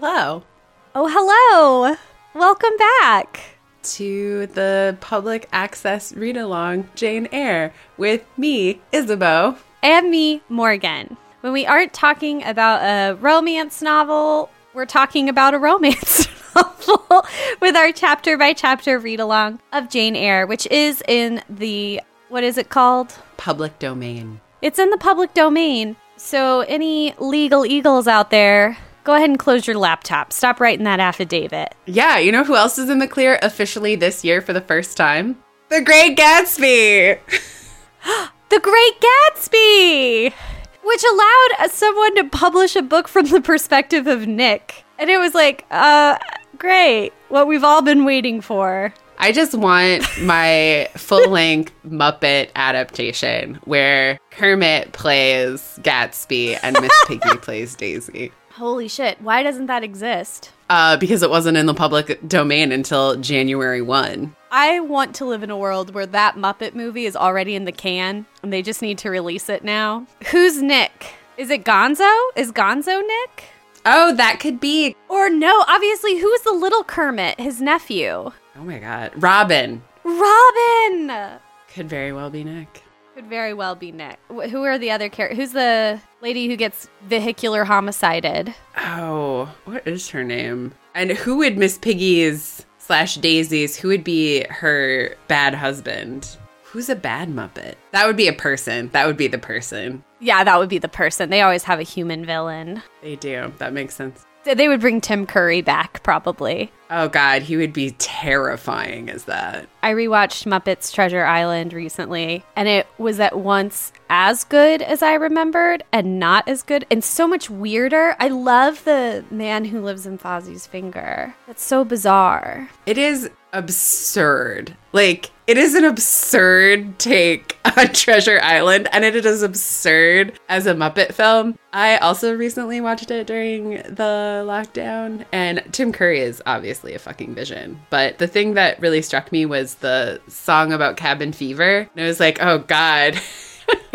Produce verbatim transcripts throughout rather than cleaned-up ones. Hello. Oh, hello. Welcome back to the public access read-along Jane Eyre with me, Isabeau. And me, Morgan. When we aren't talking about a romance novel, we're talking about a romance novel with our chapter-by-chapter read-along of Jane Eyre, which is in the, what is it called? Public domain. It's in the public domain. So any legal eagles out there, go ahead and close your laptop. Stop writing that affidavit. Yeah, you know who else is in the clear officially this year for the first time? The Great Gatsby! The Great Gatsby! Which allowed someone to publish a book from the perspective of Nick. And it was like, uh, great. What we've all been waiting for. I just want my full-length Muppet adaptation where Kermit plays Gatsby and Miss Piggy plays Daisy. Holy shit. Why doesn't that exist? Uh, because it wasn't in the public domain until January first. I want to live in a world where that Muppet movie is already in the can and they just need to release it now. Who's Nick? Is it Gonzo? Is Gonzo Nick? Oh, that could be. Or no, obviously, who's the little Kermit? His nephew. Oh my God. Robin. Robin! Could very well be Nick. Could very well be Nick. Who are the other characters? Who's the lady who gets vehicular homicided? Oh, what is her name? And who would Miss Piggy's slash Daisy's, who would be her bad husband? Who's a bad Muppet? That would be a person. That would be the person. Yeah, that would be the person. They always have a human villain. They do. That makes sense. They would bring Tim Curry back, probably. Oh, God. He would be terrifying as that. I rewatched Muppets Treasure Island recently, and it was at once as good as I remembered and not as good and so much weirder. I love the man who lives in Fozzie's finger. That's so bizarre. It is absurd. Like, it is an absurd take on Treasure Island, and it is absurd as a Muppet film. I also recently watched it during the lockdown, and Tim Curry is obviously a fucking vision. But the thing that really struck me was the song about cabin fever, and I was like, oh God.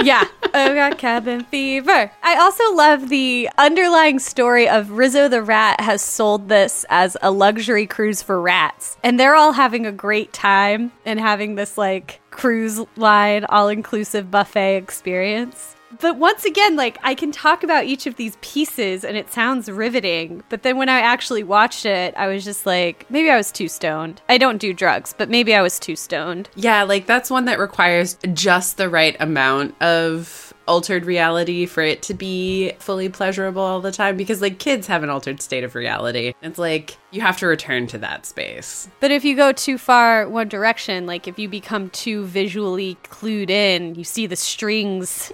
Yeah. Oh God, cabin fever. I also love the underlying story of Rizzo the Rat has sold this as a luxury cruise for rats. And they're all having a great time and having this like cruise line, all-inclusive buffet experience. But once again, like I can talk about each of these pieces and it sounds riveting. But then when I actually watched it, I was just like, maybe I was too stoned. I don't do drugs, but maybe I was too stoned. Yeah, like that's one that requires just the right amount of altered reality for it to be fully pleasurable all the time, because like kids have an altered state of reality. It's like you have to return to that space. But if you go too far one direction, like if you become too visually clued in, you see the strings,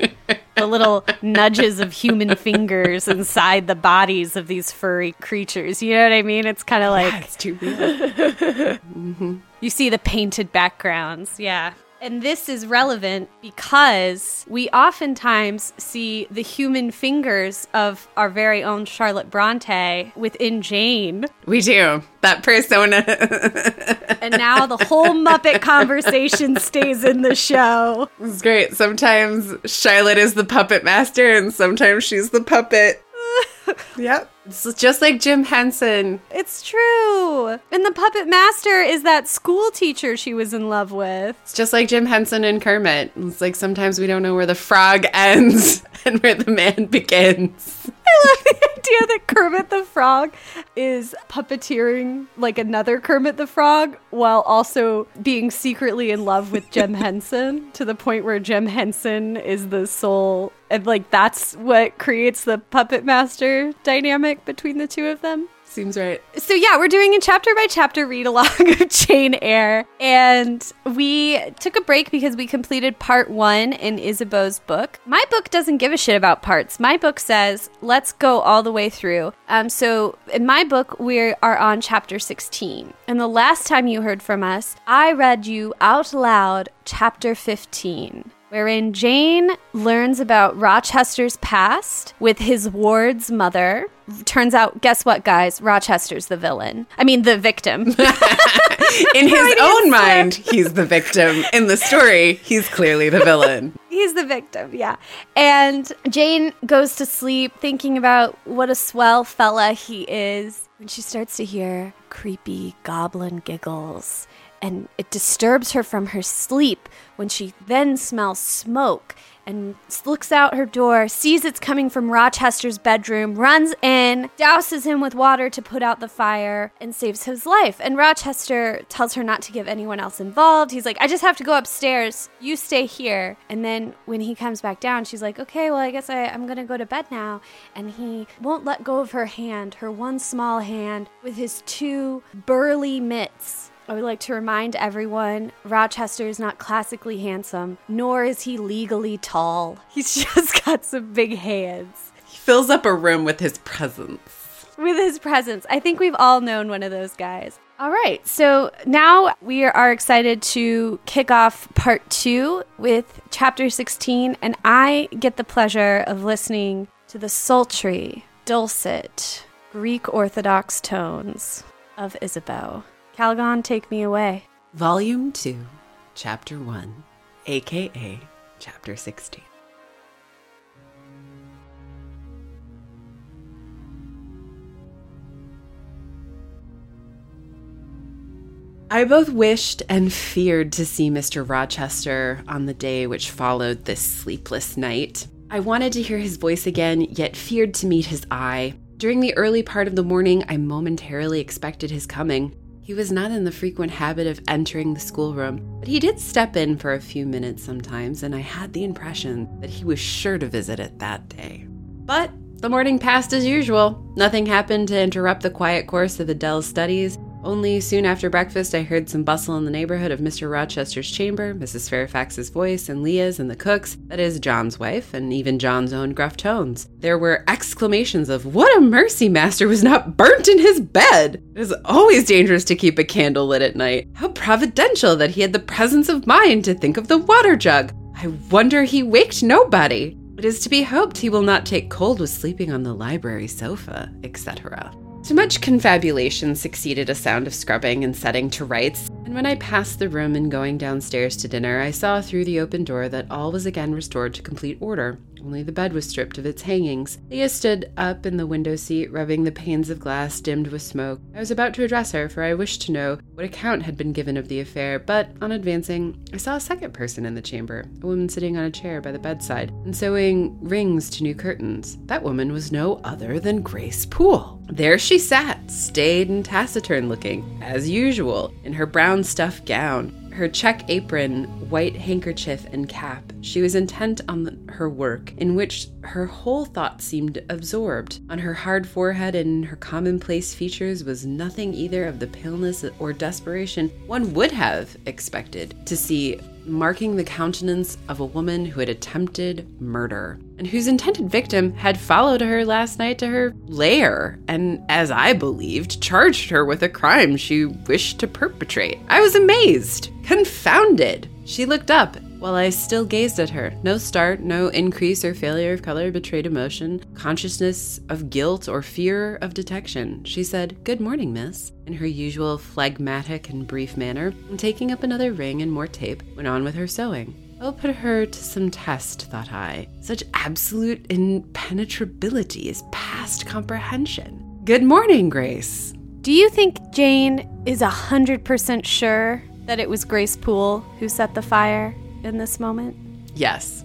the little nudges of human fingers inside the bodies of these furry creatures. You know what I mean? It's kind of like, yeah, it's too real. Mm-hmm. You see the painted backgrounds. Yeah. And this is relevant because we oftentimes see the human fingers of our very own Charlotte Bronte within Jane. We do. That persona. And now the whole Muppet conversation stays in the show. It's great. Sometimes Charlotte is the puppet master and sometimes she's the puppet. Yep. It's just like Jim Henson. It's true. And the puppet master is that school teacher she was in love with. It's just like Jim Henson and Kermit. It's like sometimes we don't know where the frog ends and where the man begins. I love the idea that Kermit the Frog is puppeteering like another Kermit the Frog while also being secretly in love with Jim Henson to the point where Jim Henson is the soul. And like that's what creates the puppet master dynamic between the two of them. Seems right. So yeah, we're doing a chapter by chapter read along of Jane Eyre, and we took a break because we completed part one in Isabeau's book. My book doesn't give a shit about parts. My book says let's go all the way through. Um, so in my book we are on chapter sixteen, and the last time you heard from us, I read you out loud chapter fifteen. wherein Jane learns about Rochester's past with his ward's mother. Turns out, guess what, guys? Rochester's the villain. I mean, the victim. In his own mind, he's the victim. In the story, he's clearly the villain. He's the victim, yeah. And Jane goes to sleep thinking about what a swell fella he is. And she starts to hear creepy goblin giggles. And it disturbs her from her sleep when she then smells smoke and looks out her door, sees it's coming from Rochester's bedroom, runs in, douses him with water to put out the fire, and saves his life. And Rochester tells her not to give anyone else involved. He's like, I just have to go upstairs. You stay here. And then when he comes back down, she's like, okay, well, I guess I, I'm going to go to bed now. And he won't let go of her hand, her one small hand, with his two burly mitts. I would like to remind everyone, Rochester is not classically handsome, nor is he legally tall. He's just got some big hands. He fills up a room with his presence. With his presence. I think we've all known one of those guys. All right, so now we are excited to kick off part two with chapter sixteen, and I get the pleasure of listening to the sultry, dulcet, Greek Orthodox tones of Isabeau. Calgon, take me away. Volume two, Chapter one, a k a. Chapter sixteen. I both wished and feared to see Mister Rochester on the day which followed this sleepless night. I wanted to hear his voice again, yet feared to meet his eye. During the early part of the morning, I momentarily expected his coming. He was not in the frequent habit of entering the schoolroom, but he did step in for a few minutes sometimes, and I had the impression that he was sure to visit it that day. But the morning passed as usual. Nothing happened to interrupt the quiet course of Adele's studies. Only soon after breakfast, I heard some bustle in the neighborhood of Mister Rochester's chamber, Missus Fairfax's voice, and Leah's and the cook's, that is, John's wife, and even John's own gruff tones. There were exclamations of, "What a mercy master was not burnt in his bed! It is always dangerous to keep a candle lit at night. How providential that he had the presence of mind to think of the water jug! I wonder he waked nobody! It is to be hoped he will not take cold with sleeping on the library sofa," et cetera. To much confabulation succeeded a sound of scrubbing and setting to rights, and when I passed the room in going downstairs to dinner, I saw through the open door that all was again restored to complete order. Only the bed was stripped of its hangings. Leah stood up in the window seat, rubbing the panes of glass dimmed with smoke. I was about to address her, for I wished to know what account had been given of the affair, but on advancing, I saw a second person in the chamber, a woman sitting on a chair by the bedside, and sewing rings to new curtains. That woman was no other than Grace Poole. There she sat, staid and taciturn looking, as usual, in her brown stuff gown, her check apron, white handkerchief, and cap. She was intent on the, her work, in which her whole thought seemed absorbed. On her hard forehead and her commonplace features was nothing either of the paleness or desperation one would have expected to see marking the countenance of a woman who had attempted murder, and whose intended victim had followed her last night to her lair, and, as I believed, charged her with a crime she wished to perpetrate. I was amazed, confounded. She looked up, while I still gazed at her. No start, no increase or failure of color betrayed emotion, consciousness of guilt or fear of detection. She said, "Good morning, miss," in her usual phlegmatic and brief manner, and taking up another ring and more tape, went on with her sewing. I'll put her to some test, thought I. Such absolute impenetrability is past comprehension. "Good morning, Grace." Do you think Jane is a hundred percent sure that it was Grace Poole who set the fire in this moment? Yes,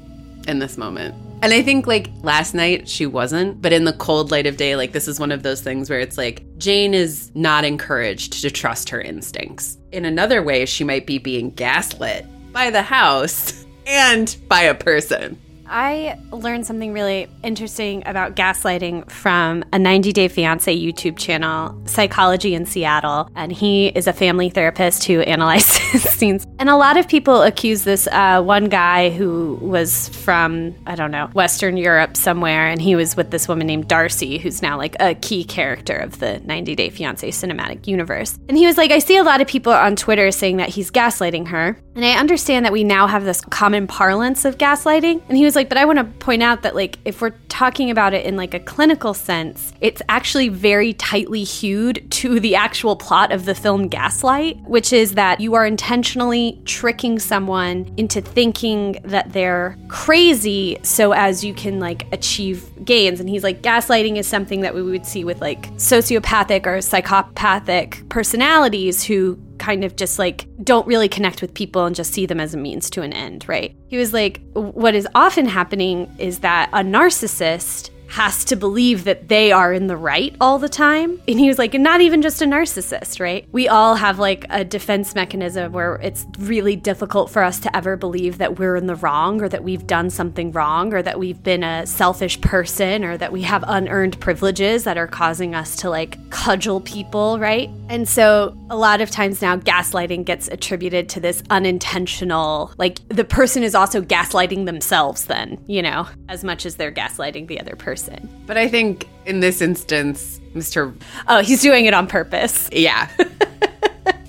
in this moment. And I think, like, last night she wasn't, but in the cold light of day, like, this is one of those things where it's like, Jane is not encouraged to trust her instincts. In another way, she might be being gaslit by the house and by a person. I learned something really interesting about gaslighting from a ninety Day Fiancé YouTube channel, Psychology in Seattle, and he is a family therapist who analyzes scenes. And a lot of people accuse this uh, one guy who was from, I don't know, Western Europe somewhere, and he was with this woman named Darcy, who's now like a key character of the ninety day fiancé cinematic universe. And he was like, I see a lot of people on Twitter saying that he's gaslighting her, and I understand that we now have this common parlance of gaslighting. And he was like, but I want to point out that like if we're talking about it in like a clinical sense, it's actually very tightly hued to the actual plot of the film Gaslight, which is that you are intentionally tricking someone into thinking that they're crazy so as you can like achieve gains. And he's like, gaslighting is something that we would see with like sociopathic or psychopathic personalities who kind of just like don't really connect with people and just see them as a means to an end, right? He was like, what is often happening is that a narcissist has to believe that they are in the right all the time. And he was like, and not even just a narcissist, right? We all have like a defense mechanism where it's really difficult for us to ever believe that we're in the wrong or that we've done something wrong or that we've been a selfish person or that we have unearned privileges that are causing us to like cudgel people, right? And so a lot of times now gaslighting gets attributed to this unintentional, like the person is also gaslighting themselves then, you know, as much as they're gaslighting the other person. But I think in this instance, Mister Oh, he's doing it on purpose. Yeah.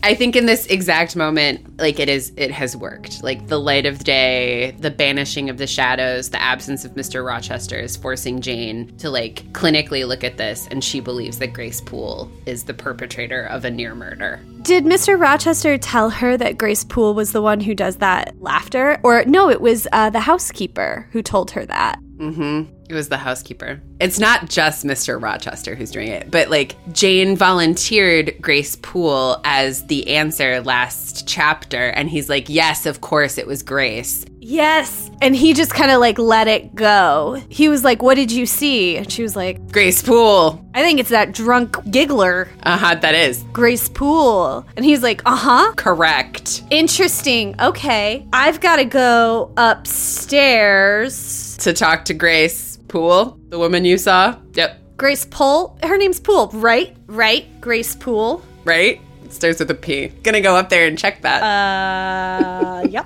I think in this exact moment, like it is, it has worked. Like the light of day, the banishing of the shadows, the absence of Mister Rochester is forcing Jane to like clinically look at this, and she believes that Grace Poole is the perpetrator of a near murder. Did Mister Rochester tell her that Grace Poole was the one who does that laughter? Or no, it was uh, the housekeeper who told her that. Mm-hmm. It was the housekeeper. It's not just Mister Rochester who's doing it, but like Jane volunteered Grace Poole as the answer last chapter. And he's like, yes, of course it was Grace. Yes. And he just kind of like let it go. He was like, what did you see? And she was like, Grace Poole. I think it's that drunk giggler. Uh-huh, that is. Grace Poole. And he's like, uh-huh. Correct. Interesting. Okay. I've got to go upstairs. To talk to Grace Poole, the woman you saw. Yep. Grace Poole. Her name's Poole, right? Right. Grace Poole. Right? It starts with a P. Gonna go up there and check that. Uh, yep.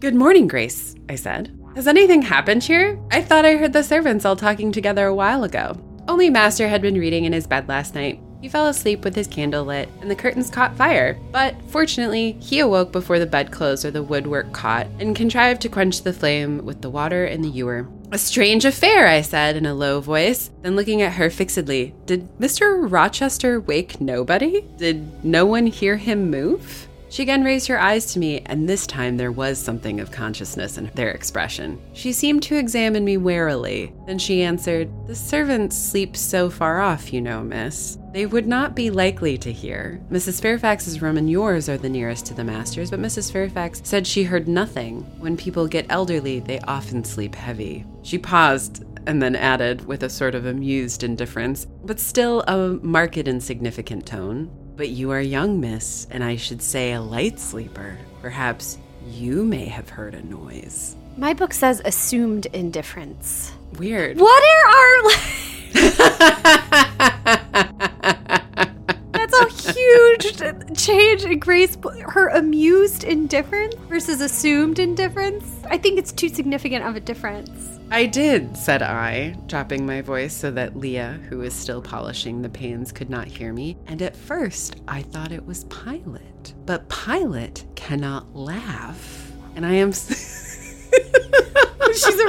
Good morning, Grace, I said. Has anything happened here? I thought I heard the servants all talking together a while ago. Only Master had been reading in his bed last night. He fell asleep with his candle lit, and the curtains caught fire. But, fortunately, he awoke before the bedclothes or the woodwork caught, and contrived to quench the flame with the water and the ewer. A strange affair, I said in a low voice, then looking at her fixedly. Did Mister Rochester wake nobody? Did no one hear him move? She again raised her eyes to me, and this time there was something of consciousness in their expression. She seemed to examine me warily. Then she answered, The servants sleep so far off, you know, miss. They would not be likely to hear. Missus Fairfax's room and yours are the nearest to the master's, but Missus Fairfax said she heard nothing. When people get elderly, they often sleep heavy. She paused, and then added with a sort of amused indifference, but still a marked and significant tone. But you are young, miss, and I should say a light sleeper. Perhaps you may have heard a noise. My book says assumed indifference. Weird. What are our... That's a huge change in Grace. Her amused indifference versus assumed indifference. I think it's too significant of a difference. I did, said I, dropping my voice so that Leah, who was still polishing the panes, could not hear me. And at first, I thought it was Pilot. But Pilot cannot laugh. And I am... She's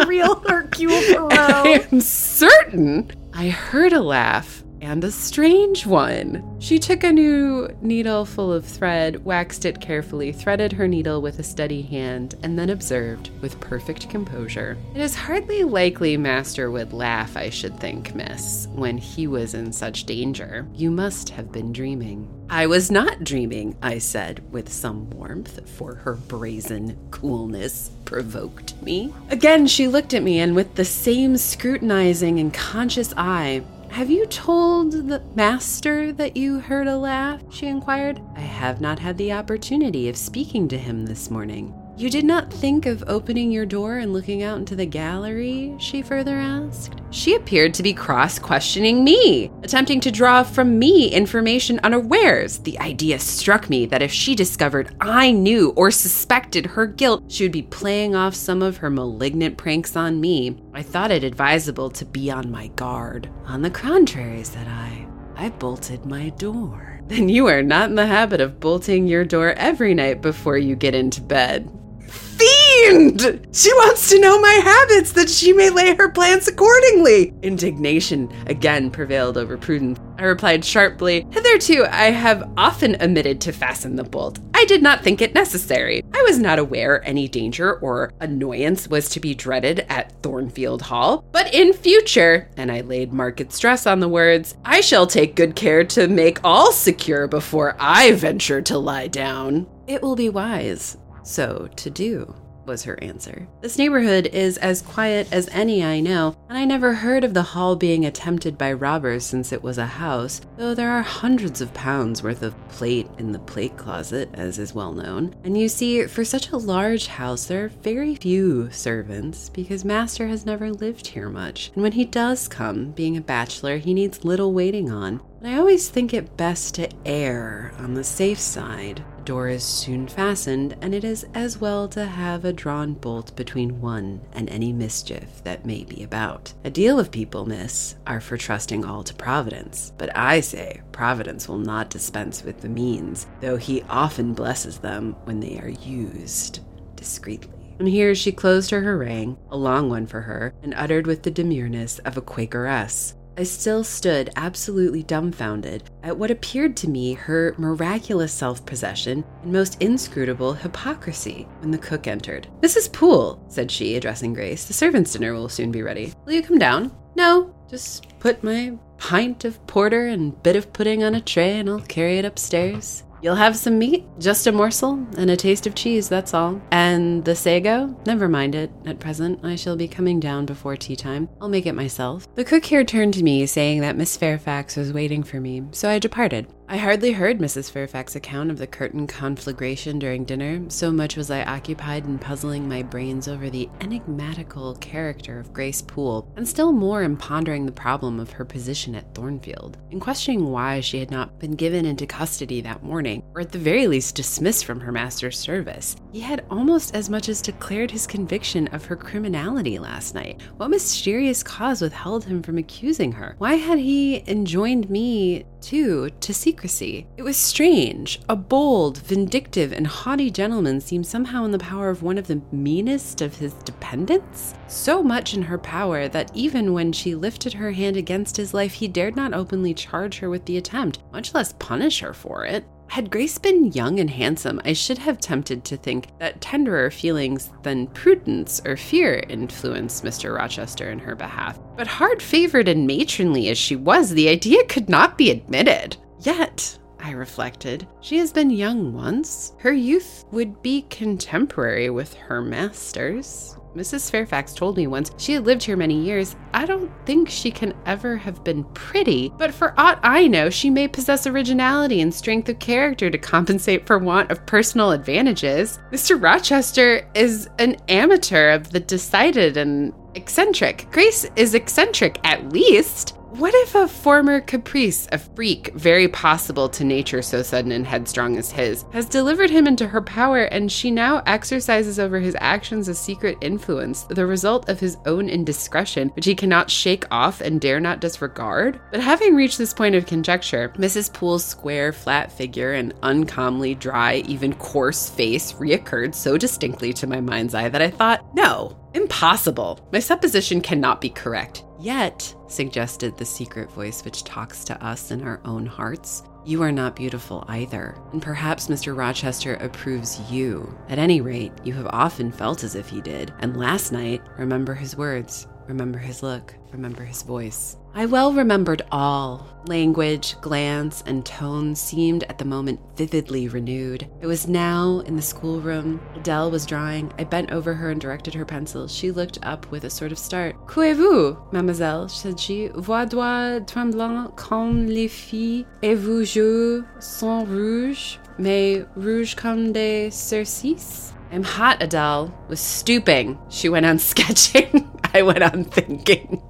a real Hercule Poirot. I am certain I heard a laugh. And a strange one. She took a new needle full of thread, waxed it carefully, threaded her needle with a steady hand, and then observed with perfect composure. It is hardly likely Master would laugh, I should think, miss, when he was in such danger. You must have been dreaming. I was not dreaming, I said, with some warmth, for her brazen coolness provoked me. Again, she looked at me, and with the same scrutinizing and conscious eye, Have you told the master that you heard a laugh? She inquired. I have not had the opportunity of speaking to him this morning. You did not think of opening your door and looking out into the gallery? She further asked. She appeared to be cross-questioning me, attempting to draw from me information unawares. The idea struck me that if she discovered I knew or suspected her guilt, she would be playing off some of her malignant pranks on me. I thought it advisable to be on my guard. On the contrary, said I, I bolted my door. Then you are not in the habit of bolting your door every night before you get into bed. Fiend! She wants to know my habits that she may lay her plans accordingly. Indignation again prevailed over prudence. I replied sharply, hitherto I have often omitted to fasten the bolt. I did not think it necessary. I was not aware any danger or annoyance was to be dreaded at Thornfield Hall. But in future, and I laid marked stress on the words, I shall take good care to make all secure before I venture to lie down. It will be wise so to do, was her answer. This neighborhood is as quiet as any I know, and I never heard of the hall being attempted by robbers since it was a house, though there are hundreds of pounds worth of plate in the plate closet, as is well known. And you see, for such a large house, there are very few servants, because master has never lived here much, and when he does come, being a bachelor, he needs little waiting on. And I always think it best to err on the safe side. The door is soon fastened, and it is as well to have a drawn bolt between one and any mischief that may be about. A deal of people, miss, are for trusting all to Providence, but I say Providence will not dispense with the means, though he often blesses them when they are used discreetly. And here she closed her harangue, a long one for her, and uttered with the demureness of a Quakeress. I still stood absolutely dumbfounded at what appeared to me her miraculous self-possession and most inscrutable hypocrisy when the cook entered. Missus Poole, said she, addressing Grace, the servants' dinner will soon be ready. Will you come down? No, just put my pint of porter and bit of pudding on a tray and I'll carry it upstairs. You'll have some meat, just a morsel, and a taste of cheese, that's all. And the sago? Never mind it. At present, I shall be coming down before tea time. I'll make it myself. The cook here turned to me, saying that Miss Fairfax was waiting for me, so I departed. I hardly heard Missus Fairfax's account of the curtain conflagration during dinner, so much was I occupied in puzzling my brains over the enigmatical character of Grace Poole, and still more in pondering the problem of her position at Thornfield, and questioning why she had not been given into custody that morning, or at the very least dismissed from her master's service. He had almost as much as declared his conviction of her criminality last night. What mysterious cause withheld him from accusing her? Why had he enjoined me, too, to seek secrecy? It was strange. A bold, vindictive, and haughty gentleman seemed somehow in the power of one of the meanest of his dependents. So much in her power that even when she lifted her hand against his life, he dared not openly charge her with the attempt, much less punish her for it. Had Grace been young and handsome, I should have tempted to think that tenderer feelings than prudence or fear influenced Mister Rochester in her behalf. But hard-favored and matronly as she was, the idea could not be admitted. Yet, I reflected, she has been young once. Her youth would be contemporary with her master's. Missus Fairfax told me once she had lived here many years. I don't think she can ever have been pretty, but for aught I know, she may possess originality and strength of character to compensate for want of personal advantages. Mister Rochester is an amateur of the decided and eccentric. Grace is eccentric, at least. What if a former caprice, a freak, very possible to nature so sudden and headstrong as his, has delivered him into her power and she now exercises over his actions a secret influence, the result of his own indiscretion, which he cannot shake off and dare not disregard? But having reached this point of conjecture, Missus Poole's square, flat figure and uncomely, dry, even coarse face reoccurred so distinctly to my mind's eye that I thought, no, impossible. My supposition cannot be correct. Yet, suggested the secret voice which talks to us in our own hearts, you are not beautiful either, and perhaps Mister Rochester approves you. At any rate, you have often felt as if he did, and last night, remember his words, remember his look, remember his voice. I well remembered all. Language, glance, and tone seemed at the moment vividly renewed. It was now in the schoolroom. Adele was drawing. I bent over her and directed her pencil. She looked up with a sort of start. « Qu'avez-vous, mademoiselle? » said she. « Voix d'oie tremblant comme les filles, et vos joues sont rouges, mais rouges comme des cerisiers. I'm hot, Adele was stooping. She went on sketching. I went on thinking.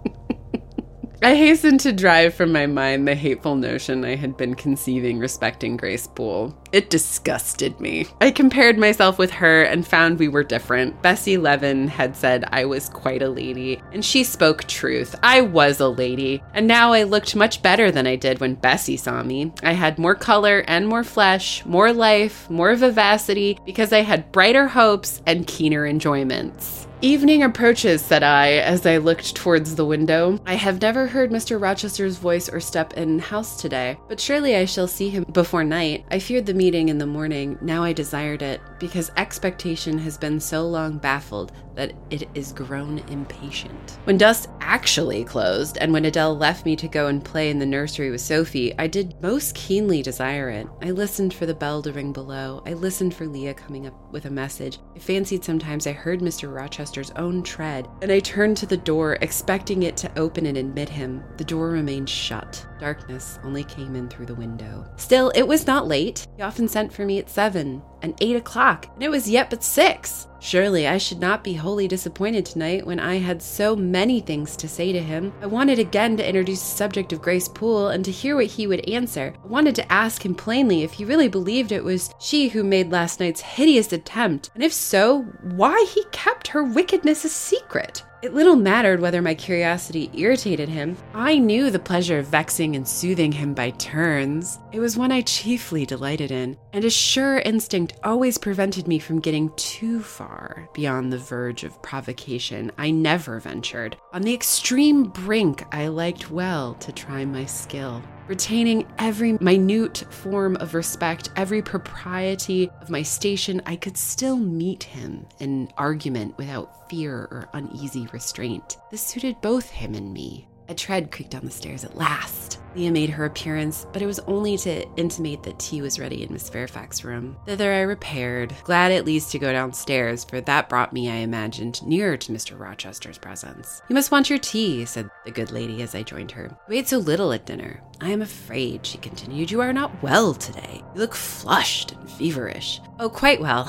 I hastened to drive from my mind the hateful notion I had been conceiving respecting Grace Poole. It disgusted me. I compared myself with her and found we were different. Bessie Levin had said I was quite a lady, and she spoke truth. I was a lady, and now I looked much better than I did when Bessie saw me. I had more color and more flesh, more life, more vivacity, because I had brighter hopes and keener enjoyments. Evening approaches, said I, as I looked towards the window. I have never heard Mister Rochester's voice or step in house today, but surely I shall see him before night. I feared the meeting in the morning, now I desired it, because expectation has been so long baffled that it is grown impatient. When dusk actually closed, and when Adele left me to go and play in the nursery with Sophie, I did most keenly desire it. I listened for the bell to ring below. I listened for Leah coming up with a message. I fancied sometimes I heard Mister Rochester own tread, and I turned to the door, expecting it to open and admit him. The door remained shut. Darkness only came in through the window. Still, it was not late. He often sent for me at seven and eight o'clock, and it was yet but six. Surely I should not be wholly disappointed tonight when I had so many things to say to him. I wanted again to introduce the subject of Grace Poole and to hear what he would answer. I wanted to ask him plainly if he really believed it was she who made last night's hideous attempt, and if so, why he kept her wickedness a secret. It little mattered whether my curiosity irritated him. I knew the pleasure of vexing and soothing him by turns. It was one I chiefly delighted in, and a sure instinct always prevented me from getting too far beyond the verge of provocation. I never ventured. On the extreme brink, I liked well to try my skill. Retaining every minute form of respect, every propriety of my station, I could still meet him in argument without fear or uneasy restraint. This suited both him and me. A tread creaked on the stairs at last. Leah made her appearance, but it was only to intimate that tea was ready in Miss Fairfax's room. Thither I repaired, glad at least to go downstairs, for that brought me, I imagined, nearer to Mister Rochester's presence. "You must want your tea," said the good lady as I joined her. "You ate so little at dinner." "I am afraid," she continued, "you are not well today. You look flushed and feverish." "Oh, quite well."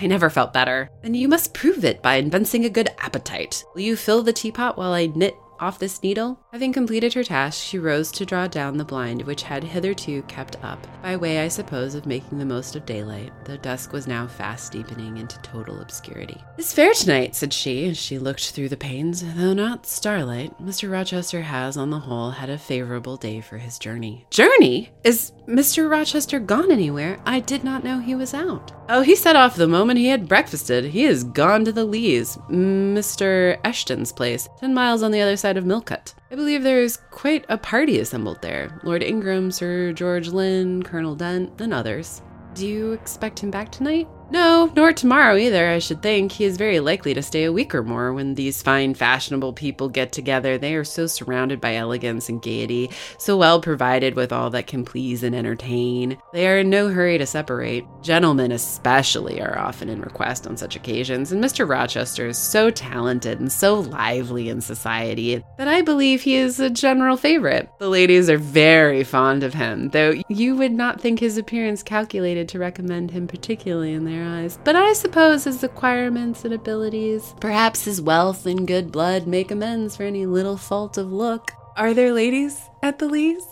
"I never felt better." "Then you must prove it by evincing a good appetite. Will you fill the teapot while I knit off this needle?" Having completed her task, she rose to draw down the blind, which had hitherto kept up, by way, I suppose, of making the most of daylight, though dusk was now fast deepening into total obscurity. "It's fair tonight," said she, as she looked through the panes, "though not starlight. Mister Rochester has, on the whole, had a favorable day for his journey." "Journey? Is Mister Rochester gone anywhere? I did not know he was out." "Oh, he set off the moment he had breakfasted. He is gone to the Lees, Mister Eshton's place, ten miles on the other side of Milcote. I believe there is quite a party assembled there. Lord Ingram, Sir George Lynn, Colonel Dent, and others." "Do you expect him back tonight?" "No, nor tomorrow either, I should think. He is very likely to stay a week or more. When these fine, fashionable people get together, they are so surrounded by elegance and gaiety, so well provided with all that can please and entertain. They are in no hurry to separate. Gentlemen especially are often in request on such occasions, and Mister Rochester is so talented and so lively in society that I believe he is a general favorite. The ladies are very fond of him, though you would not think his appearance calculated to recommend him particularly in their eyes. But I suppose his acquirements and abilities, perhaps his wealth and good blood, make amends for any little fault of look." "Are there ladies at the Lees?"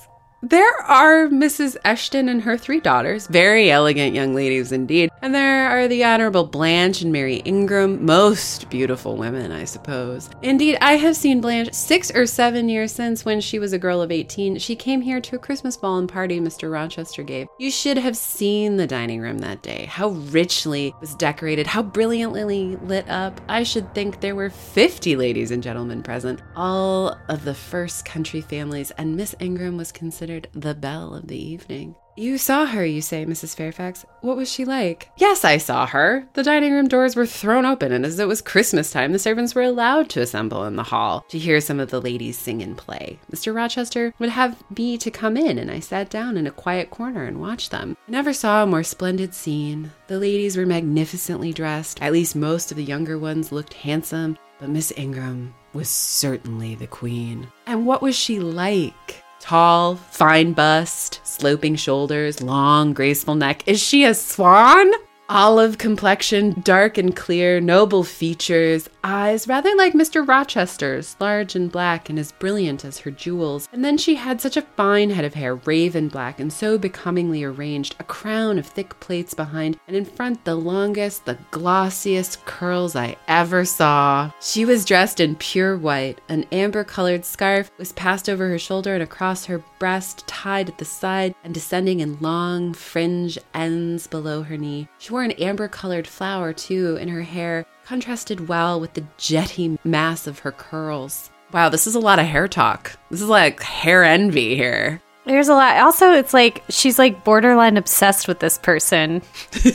"There are Missus Eshton and her three daughters, very elegant young ladies indeed, and there are the Honorable Blanche and Mary Ingram, most beautiful women, I suppose. Indeed, I have seen Blanche six or seven years since, when she was a girl of eighteen. She came here to a Christmas ball and party Mister Rochester gave. You should have seen the dining room that day, how richly it was decorated, how brilliantly lit up. I should think there were fifty ladies and gentlemen present, all of the first country families, and Miss Ingram was considered the belle of the evening." "You saw her, you say, Missus Fairfax. What was she like?" "Yes, I saw her. The dining room doors were thrown open, and as it was Christmas time, the servants were allowed to assemble in the hall to hear some of the ladies sing and play. Mister Rochester would have me to come in, and I sat down in a quiet corner and watched them. I never saw a more splendid scene. The ladies were magnificently dressed. At least most of the younger ones looked handsome, but Miss Ingram was certainly the queen." "And what was she like?" "Tall, fine bust, sloping shoulders, long, graceful neck. Is she a swan?" Olive complexion, dark and clear, noble features, eyes rather like Mister Rochester's, large and black and as brilliant as her jewels. And then she had such a fine head of hair, raven black and so becomingly arranged, a crown of thick plaits behind, and in front the longest, the glossiest curls I ever saw. She was dressed in pure white. An amber-colored scarf was passed over her shoulder and across her breast, tied at the side and descending in long fringe ends below her knee. She wore an amber-colored flower, too, in her hair, contrasted well with the jetty mass of her curls. Wow, this is a lot of hair talk. This is like hair envy here. There's a lot. Also, it's like she's like borderline obsessed with this person.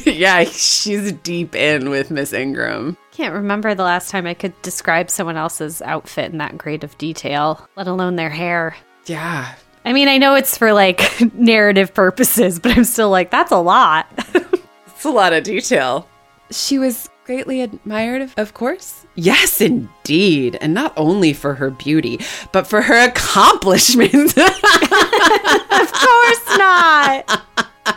Yeah, she's deep in with Miss Ingram. Can't remember the last time I could describe someone else's outfit in that great of detail, let alone their hair. Yeah. I mean, I know it's for like narrative purposes, but I'm still like, that's a lot. It's a lot of detail. She was greatly admired, of course. Yes, indeed. And not only for her beauty, but for her accomplishments. Of course not.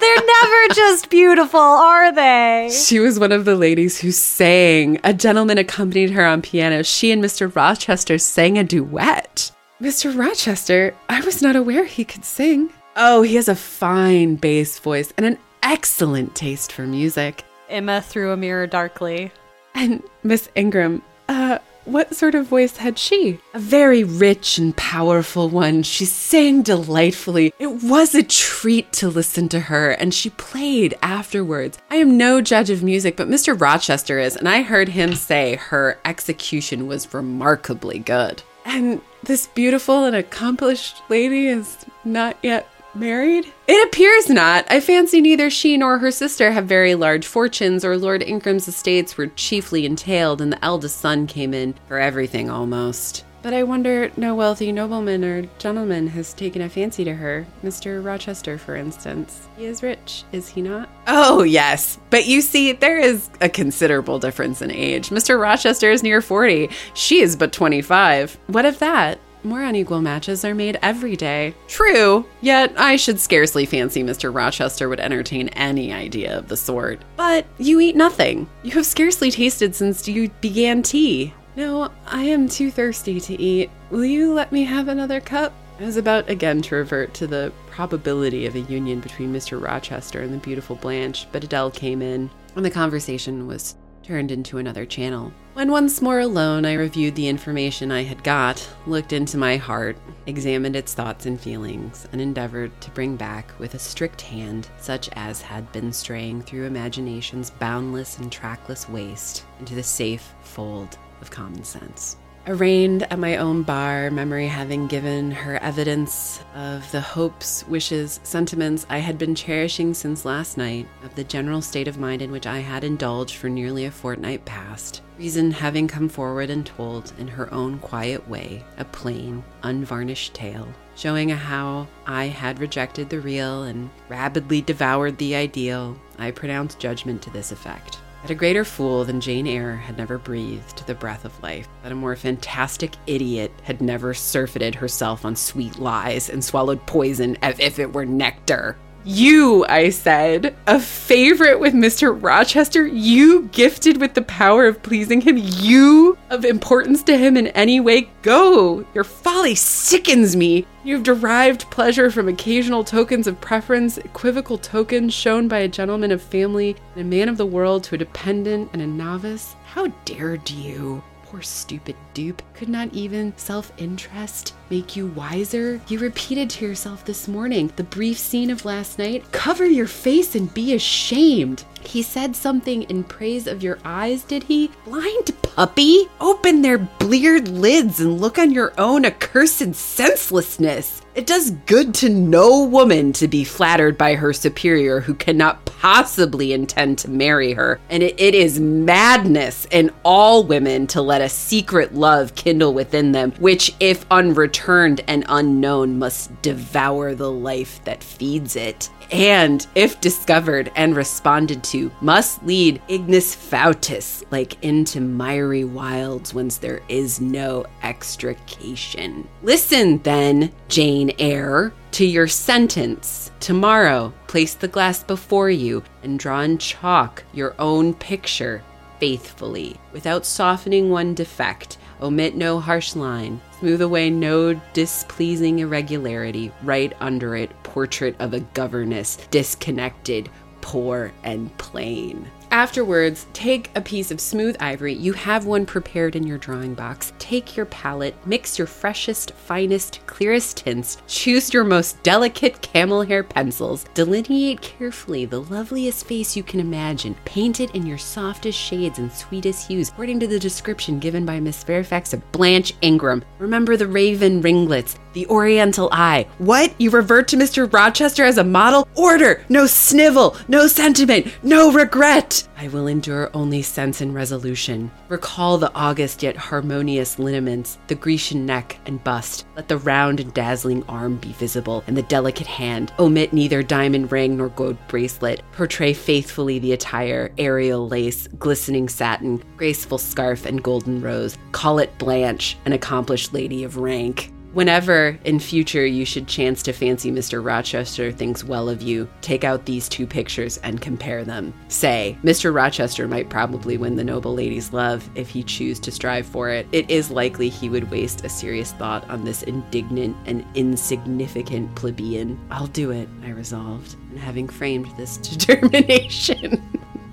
They're never just beautiful, are they? She was one of the ladies who sang. A gentleman accompanied her on piano. She and Mister Rochester sang a duet. Mister Rochester, I was not aware he could sing. Oh, he has a fine bass voice and an excellent taste for music. Emma threw a mirror darkly. And Miss Ingram, uh, what sort of voice had she? A very rich and powerful one. She sang delightfully. It was a treat to listen to her, and she played afterwards. I am no judge of music, but Mister Rochester is, and I heard him say her execution was remarkably good. And this beautiful and accomplished lady is not yet married? It appears not. I fancy neither she nor her sister have very large fortunes, or Lord Ingram's estates were chiefly entailed, and the eldest son came in for everything almost. But I wonder no wealthy nobleman or gentleman has taken a fancy to her. Mister Rochester, for instance. He is rich, is he not? Oh, yes. But you see, there is a considerable difference in age. Mister Rochester is near forty. She is but twenty-five. What of that? More unequal matches are made every day. True, yet I should scarcely fancy Mister Rochester would entertain any idea of the sort. But you eat nothing. You have scarcely tasted since you began tea. No, I am too thirsty to eat. Will you let me have another cup? I was about again to revert to the probability of a union between Mister Rochester and the beautiful Blanche, but Adele came in, and the conversation was turned into another channel. When once more alone, I reviewed the information I had got, looked into my heart, examined its thoughts and feelings, and endeavored to bring back with a strict hand such as had been straying through imagination's boundless and trackless waste into the safe fold of common sense. Arraigned at my own bar, memory having given her evidence of the hopes, wishes, sentiments I had been cherishing since last night, of the general state of mind in which I had indulged for nearly a fortnight past, reason having come forward and told, in her own quiet way, a plain, unvarnished tale, showing how I had rejected the real and rabidly devoured the ideal, I pronounced judgment to this effect. That a greater fool than Jane Eyre had never breathed the breath of life, that a more fantastic idiot had never surfeited herself on sweet lies and swallowed poison as if it were nectar. You, I said, a favorite with Mister Rochester, you gifted with the power of pleasing him, you of importance to him in any way, go! Your folly sickens me. You've derived pleasure from occasional tokens of preference, equivocal tokens shown by a gentleman of family and a man of the world to a dependent and a novice. How dared you? Poor stupid dupe. Could not even self-interest make you wiser? You repeated to yourself this morning the brief scene of last night. Cover your face and be ashamed. He said something in praise of your eyes, did he? Blind puppy! Open their bleared lids and look on your own accursed senselessness. It does good to no woman to be flattered by her superior who cannot possibly intend to marry her. And it, it is madness in all women to let a secret love kindle within them, which if unreturned and unknown must devour the life that feeds it. And if discovered and responded to, must lead Ignis Fatuus like into miry wilds whence there is no extrication. Listen then, Jane Eyre, to your sentence. Tomorrow, place the glass before you and draw in chalk your own picture faithfully, without softening one defect. Omit no harsh line. Smooth away no displeasing irregularity. Write under it, portrait of a governess, disconnected, poor, and plain. Afterwards, take a piece of smooth ivory. You have one prepared in your drawing box. Take your palette, mix your freshest, finest, clearest tints. Choose your most delicate camel hair pencils. Delineate carefully the loveliest face you can imagine. Paint it in your softest shades and sweetest hues, according to the description given by Miss Fairfax of Blanche Ingram. Remember the raven ringlets, the oriental eye. What? You revert to Mister Rochester as a model? Order! No snivel! No sentiment! No regret! I will endure only sense and resolution. Recall the august yet harmonious lineaments, the Grecian neck and bust. Let the round and dazzling arm be visible, and the delicate hand. Omit neither diamond ring nor gold bracelet. Portray faithfully the attire, aerial lace, glistening satin, graceful scarf, and golden rose. Call it Blanche, an accomplished lady of rank. Whenever in future you should chance to fancy Mister Rochester thinks well of you, take out these two pictures and compare them. Say, Mister Rochester might probably win the noble lady's love if he choose to strive for it. It is likely he would waste a serious thought on this indignant and insignificant plebeian. I'll do it, I resolved, and having framed this determination,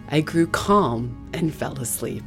I grew calm and fell asleep.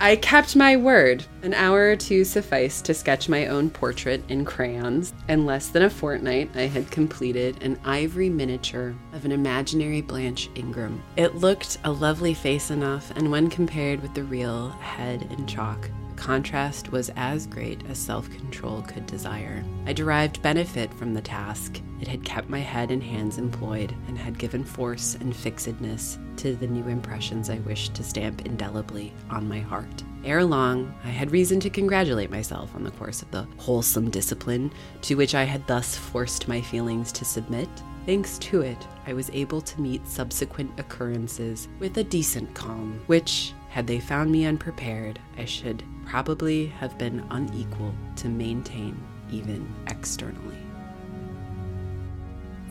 I kept my word. An hour or two sufficed to sketch my own portrait in crayons. In less than a fortnight, I had completed an ivory miniature of an imaginary Blanche Ingram. It looked a lovely face enough, and when compared with the real head in chalk, the contrast was as great as self-control could desire. I derived benefit from the task. It had kept my head and hands employed, and had given force and fixedness to the new impressions I wished to stamp indelibly on my heart. Ere long, I had reason to congratulate myself on the course of the wholesome discipline to which I had thus forced my feelings to submit. Thanks to it, I was able to meet subsequent occurrences with a decent calm, which, had they found me unprepared, I should probably have been unequal to maintain even externally.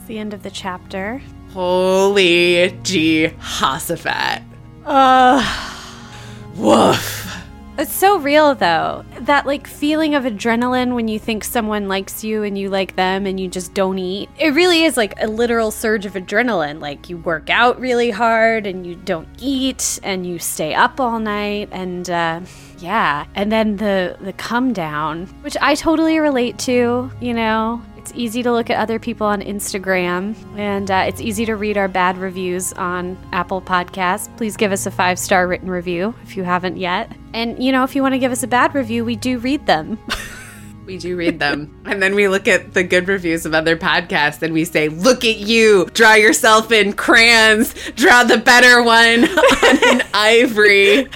The end of the chapter. Holy Jehoshaphat. Uh, Woof. It's so real, though. That, like, feeling of adrenaline when you think someone likes you and you like them and you just don't eat. It really is, like, a literal surge of adrenaline. Like, you work out really hard and you don't eat and you stay up all night and, uh... yeah. And then the, the come down, which I totally relate to, you know. It's easy to look at other people on Instagram, and uh, it's easy to read our bad reviews on Apple Podcasts. Please give us a five-star written review if you haven't yet. And, you know, if you want to give us a bad review, we do read them. We do read them. And then we look at the good reviews of other podcasts and we say, look at you, draw yourself in crayons, draw the better one on an ivory,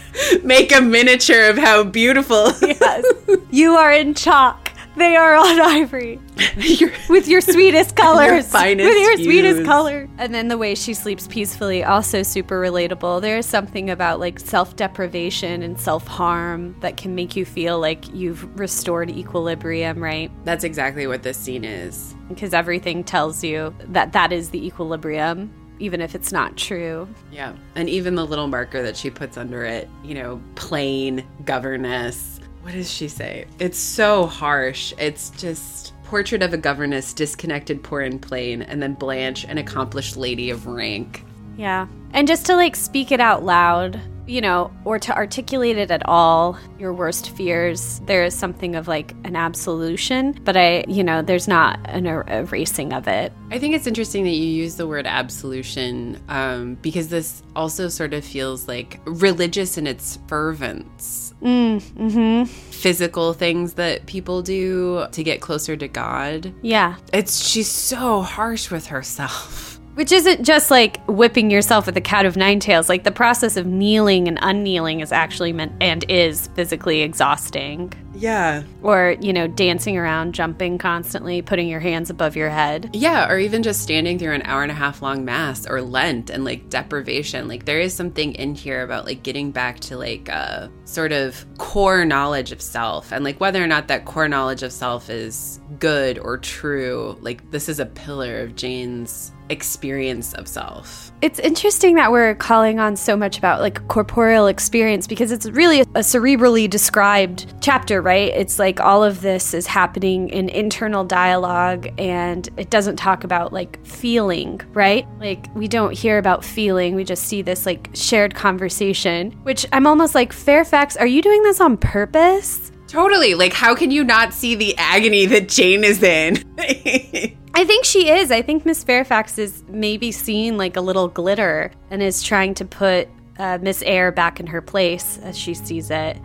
make a miniature of how beautiful. Yes. You are in chalk. They are on ivory. your, with your sweetest colors. Your with your views. Sweetest color. And then the way she sleeps peacefully, also super relatable. There is something about, like, self-deprivation and self-harm that can make you feel like you've restored equilibrium, right? That's exactly what this scene is. Because everything tells you that that is the equilibrium, even if it's not true. Yeah. And even the little marker that she puts under it, you know, plain, governess. What does she say? It's so harsh. It's just portrait of a governess, disconnected, poor, and plain, and then Blanche, an accomplished lady of rank. Yeah. And just to, like, speak it out loud, you know, or to articulate it at all, your worst fears, there is something of, like, an absolution, but I, you know, there's not an er- erasing of it. I think it's interesting that you use the word absolution um, because this also sort of feels, like, religious in its fervence. Mm, mm-hmm. Physical things that people do to get closer to God. Yeah. It's she's so harsh with herself. Which isn't just like whipping yourself with a cat of nine tails. Like, the process of kneeling and unkneeling is actually meant and is physically exhausting. Yeah. Or, you know, dancing around, jumping constantly, putting your hands above your head. Yeah, or even just standing through an hour and a half long mass or Lent and, like, deprivation. Like, there is something in here about, like, getting back to, like, a sort of core knowledge of self. And, like, whether or not that core knowledge of self is good or true, like, this is a pillar of Jane's experience of self. It's interesting that we're calling on so much about like corporeal experience, because it's really a cerebrally described chapter, right? It's like all of this is happening in internal dialogue, and it doesn't talk about like feeling, right? Like we don't hear about feeling. We just see this like shared conversation, which I'm almost like, Fairfax, are you doing this on purpose? Totally. Like, how can you not see the agony that Jane is in? I think she is. I think Miss Fairfax is maybe seeing like a little glitter and is trying to put uh, Miss Eyre back in her place as she sees it,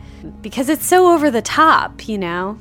because it's so over the top, you know?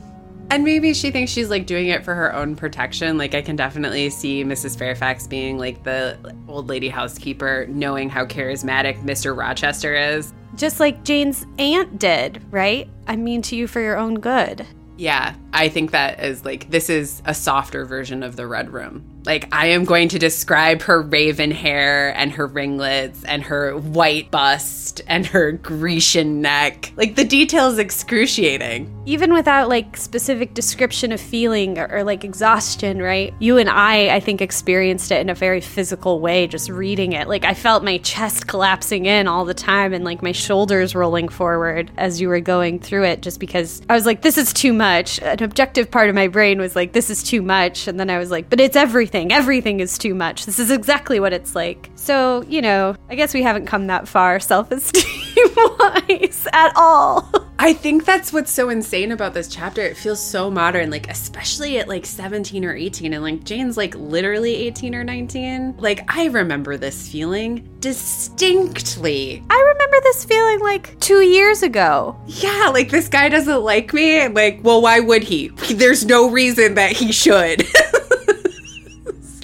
And maybe she thinks she's, like, doing it for her own protection. Like, I can definitely see Missus Fairfax being, like, the old lady housekeeper, knowing how charismatic Mister Rochester is. Just like Jane's aunt did, right? I mean, to you for your own good. Yeah, I think that is, like, this is a softer version of the Red Room. Like, I am going to describe her raven hair and her ringlets and her white bust and her Grecian neck. Like, the detail is excruciating. Even without, like, specific description of feeling or, or, like, exhaustion, right? You and I, I think, experienced it in a very physical way just reading it. Like, I felt my chest collapsing in all the time and, like, my shoulders rolling forward as you were going through it, just because I was like, this is too much. An objective part of my brain was like, this is too much. And then I was like, but it's everything. Everything. Everything is too much. This is exactly what it's like. So, you know, I guess we haven't come that far self-esteem-wise at all. I think that's what's so insane about this chapter. It feels so modern, like, especially at, like, seventeen or eighteen. And, like, Jane's, like, literally eighteen or nineteen. Like, I remember this feeling distinctly. I remember this feeling, like, two years ago. Yeah, like, this guy doesn't like me. Like, well, why would he? There's no reason that he should.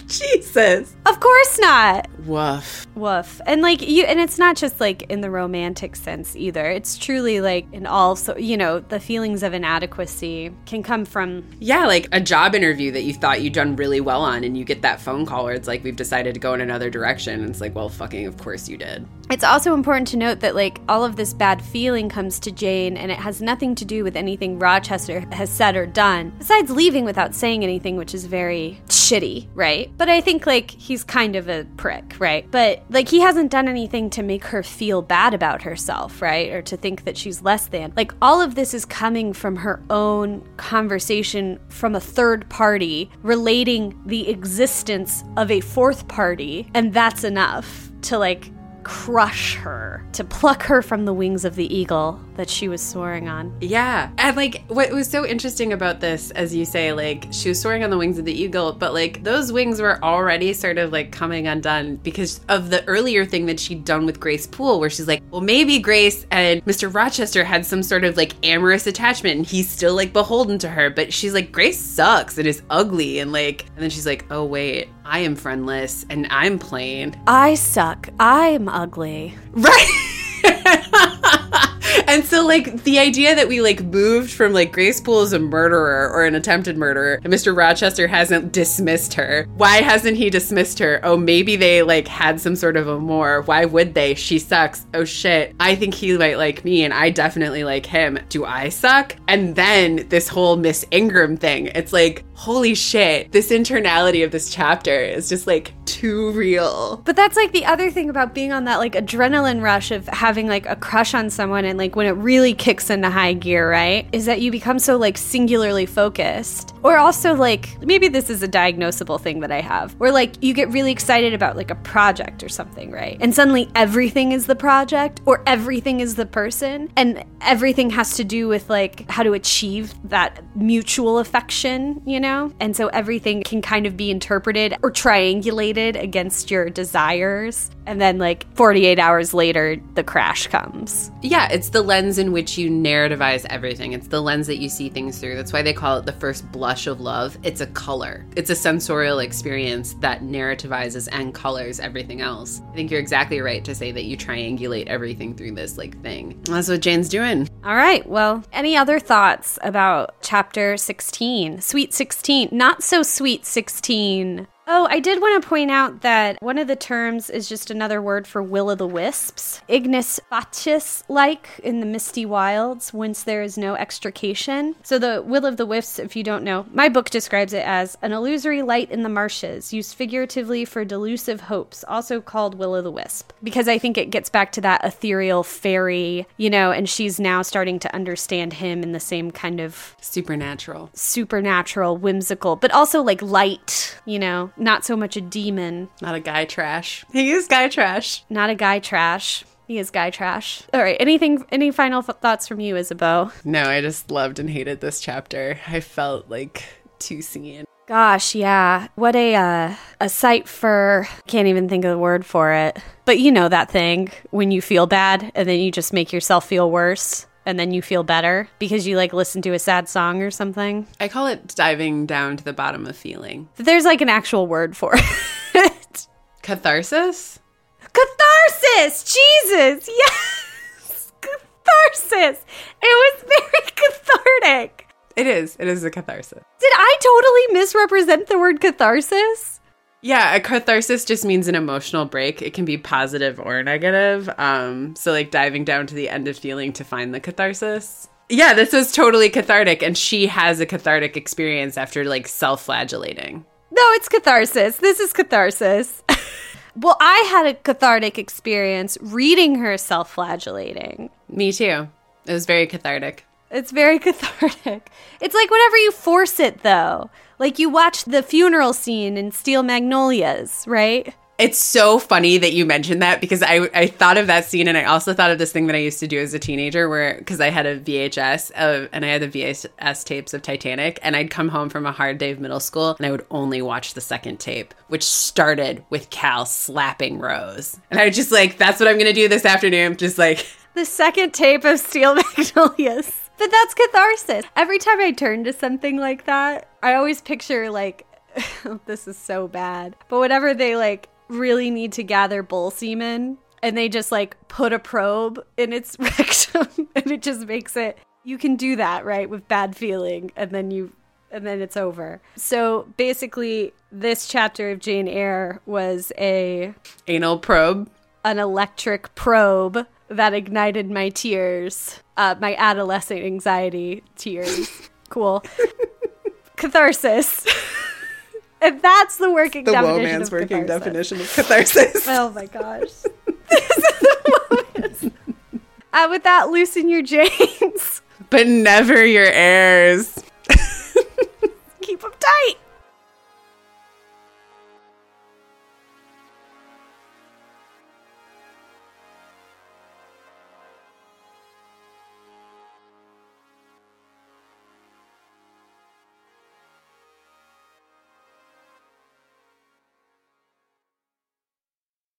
Jesus. Of course not. Woof. Woof. And like you, and it's not just like in the romantic sense either. It's truly like in all, so, you know, the feelings of inadequacy can come from. Yeah, like a job interview that you thought you'd done really well on, and you get that phone call where it's like, we've decided to go in another direction. And it's like, well, fucking, of course you did. It's also important to note that like all of this bad feeling comes to Jane, and it has nothing to do with anything Rochester has said or done, besides leaving without saying anything, which is very shitty, right? But I think like he's kind of a prick, right? But like he hasn't done anything to make her feel bad about herself, right? Or to think that she's less than. Like all of this is coming from her own conversation from a third party relating the existence of a fourth party, and that's enough to like crush her, to pluck her from the wings of the eagle that she was soaring on. Yeah. And like what was so interesting about this, as you say, like she was soaring on the wings of the eagle, but like those wings were already sort of like coming undone because of the earlier thing that she'd done with Grace Poole, where she's like, well, maybe Grace and Mister Rochester had some sort of like amorous attachment and he's still like beholden to her, but she's like, Grace sucks and is ugly, and like, and then she's like, oh wait, I am friendless and I'm plain. I suck. I'm ugly. Right. And so, like, the idea that we, like, moved from, like, Grace Poole is a murderer or an attempted murderer, and Mister Rochester hasn't dismissed her. Why hasn't he dismissed her? Oh, maybe they, like, had some sort of amour. Why would they? She sucks. Oh, shit. I think he might like me, and I definitely like him. Do I suck? And then this whole Miss Ingram thing. It's like, holy shit. This internality of this chapter is just, like, too real. But that's, like, the other thing about being on that, like, adrenaline rush of having, like, a crush on someone and, like, when it really kicks into high gear, right, is that you become so, like, singularly focused. Or also, like, maybe this is a diagnosable thing that I have, where, like, you get really excited about, like, a project or something, right? And suddenly everything is the project or everything is the person, and everything has to do with, like, how to achieve that mutual affection, you know? now. And so everything can kind of be interpreted or triangulated against your desires. And then like forty-eight hours later, the crash comes. Yeah, it's the lens in which you narrativize everything. It's the lens that you see things through. That's why they call it the first blush of love. It's a color. It's a sensorial experience that narrativizes and colors everything else. I think you're exactly right to say that you triangulate everything through this like thing. That's what Jane's doing. All right. Well, any other thoughts about chapter sixteen? Sweet sixteen. Not so sweet sixteen. Oh, I did want to point out that one of the terms is just another word for will-o'-the-wisps. Ignis Fatuus, like in the misty wilds, whence there is no extrication. So the will-o'-the-wisps, if you don't know, my book describes it as an illusory light in the marshes, used figuratively for delusive hopes, also called will-o'-the-wisp. Because I think it gets back to that ethereal fairy, you know, and she's now starting to understand him in the same kind of... Supernatural. Supernatural, whimsical, but also like light, you know. Not so much a demon. Not a guy trash. He is guy trash. Not a guy trash. He is guy trash. All right. Anything? Any final f- thoughts from you, Isabeau? No, I just loved and hated this chapter. I felt like too seen. Gosh, yeah. What a uh, a sight for... Can't even think of the word for it. But you know that thing when you feel bad and then you just make yourself feel worse. And then you feel better because you like listen to a sad song or something. I call it diving down to the bottom of feeling. There's like an actual word for it. Catharsis? Catharsis! Jesus! Yes! Catharsis! It was very cathartic. It is. It is a catharsis. Did I totally misrepresent the word catharsis? Yeah, a catharsis just means an emotional break. It can be positive or negative. Um, so like diving down to the end of feeling to find the catharsis. Yeah, this was totally cathartic. And she has a cathartic experience after like self-flagellating. No, it's catharsis. This is catharsis. Well, I had a cathartic experience reading her self-flagellating. Me too. It was very cathartic. It's very cathartic. It's like whenever you force it, though. Like you watch the funeral scene in Steel Magnolias, right? It's so funny that you mentioned that because I, I thought of that scene and I also thought of this thing that I used to do as a teenager where, because I had a V H S of, and I had the V H S tapes of Titanic and I'd come home from a hard day of middle school and I would only watch the second tape, which started with Cal slapping Rose. And I was just like, that's what I'm going to do this afternoon. Just like... The second tape of Steel Magnolias. But that's catharsis. Every time I turn to something like that, I always picture like, this is so bad. But whenever they like really need to gather bull semen and they just like put a probe in its rectum and it just makes it, you can do that, right? With bad feeling and then you, and then it's over. So basically this chapter of Jane Eyre was a... Anal probe. An electric probe that ignited my tears. Uh, my adolescent anxiety tears. Cool. Catharsis. And that's the working the definition of catharsis. The woman's working definition of catharsis. Oh my gosh. This is the woman's. Uh, with that, loosen your chains. But never your airs. Keep them tight.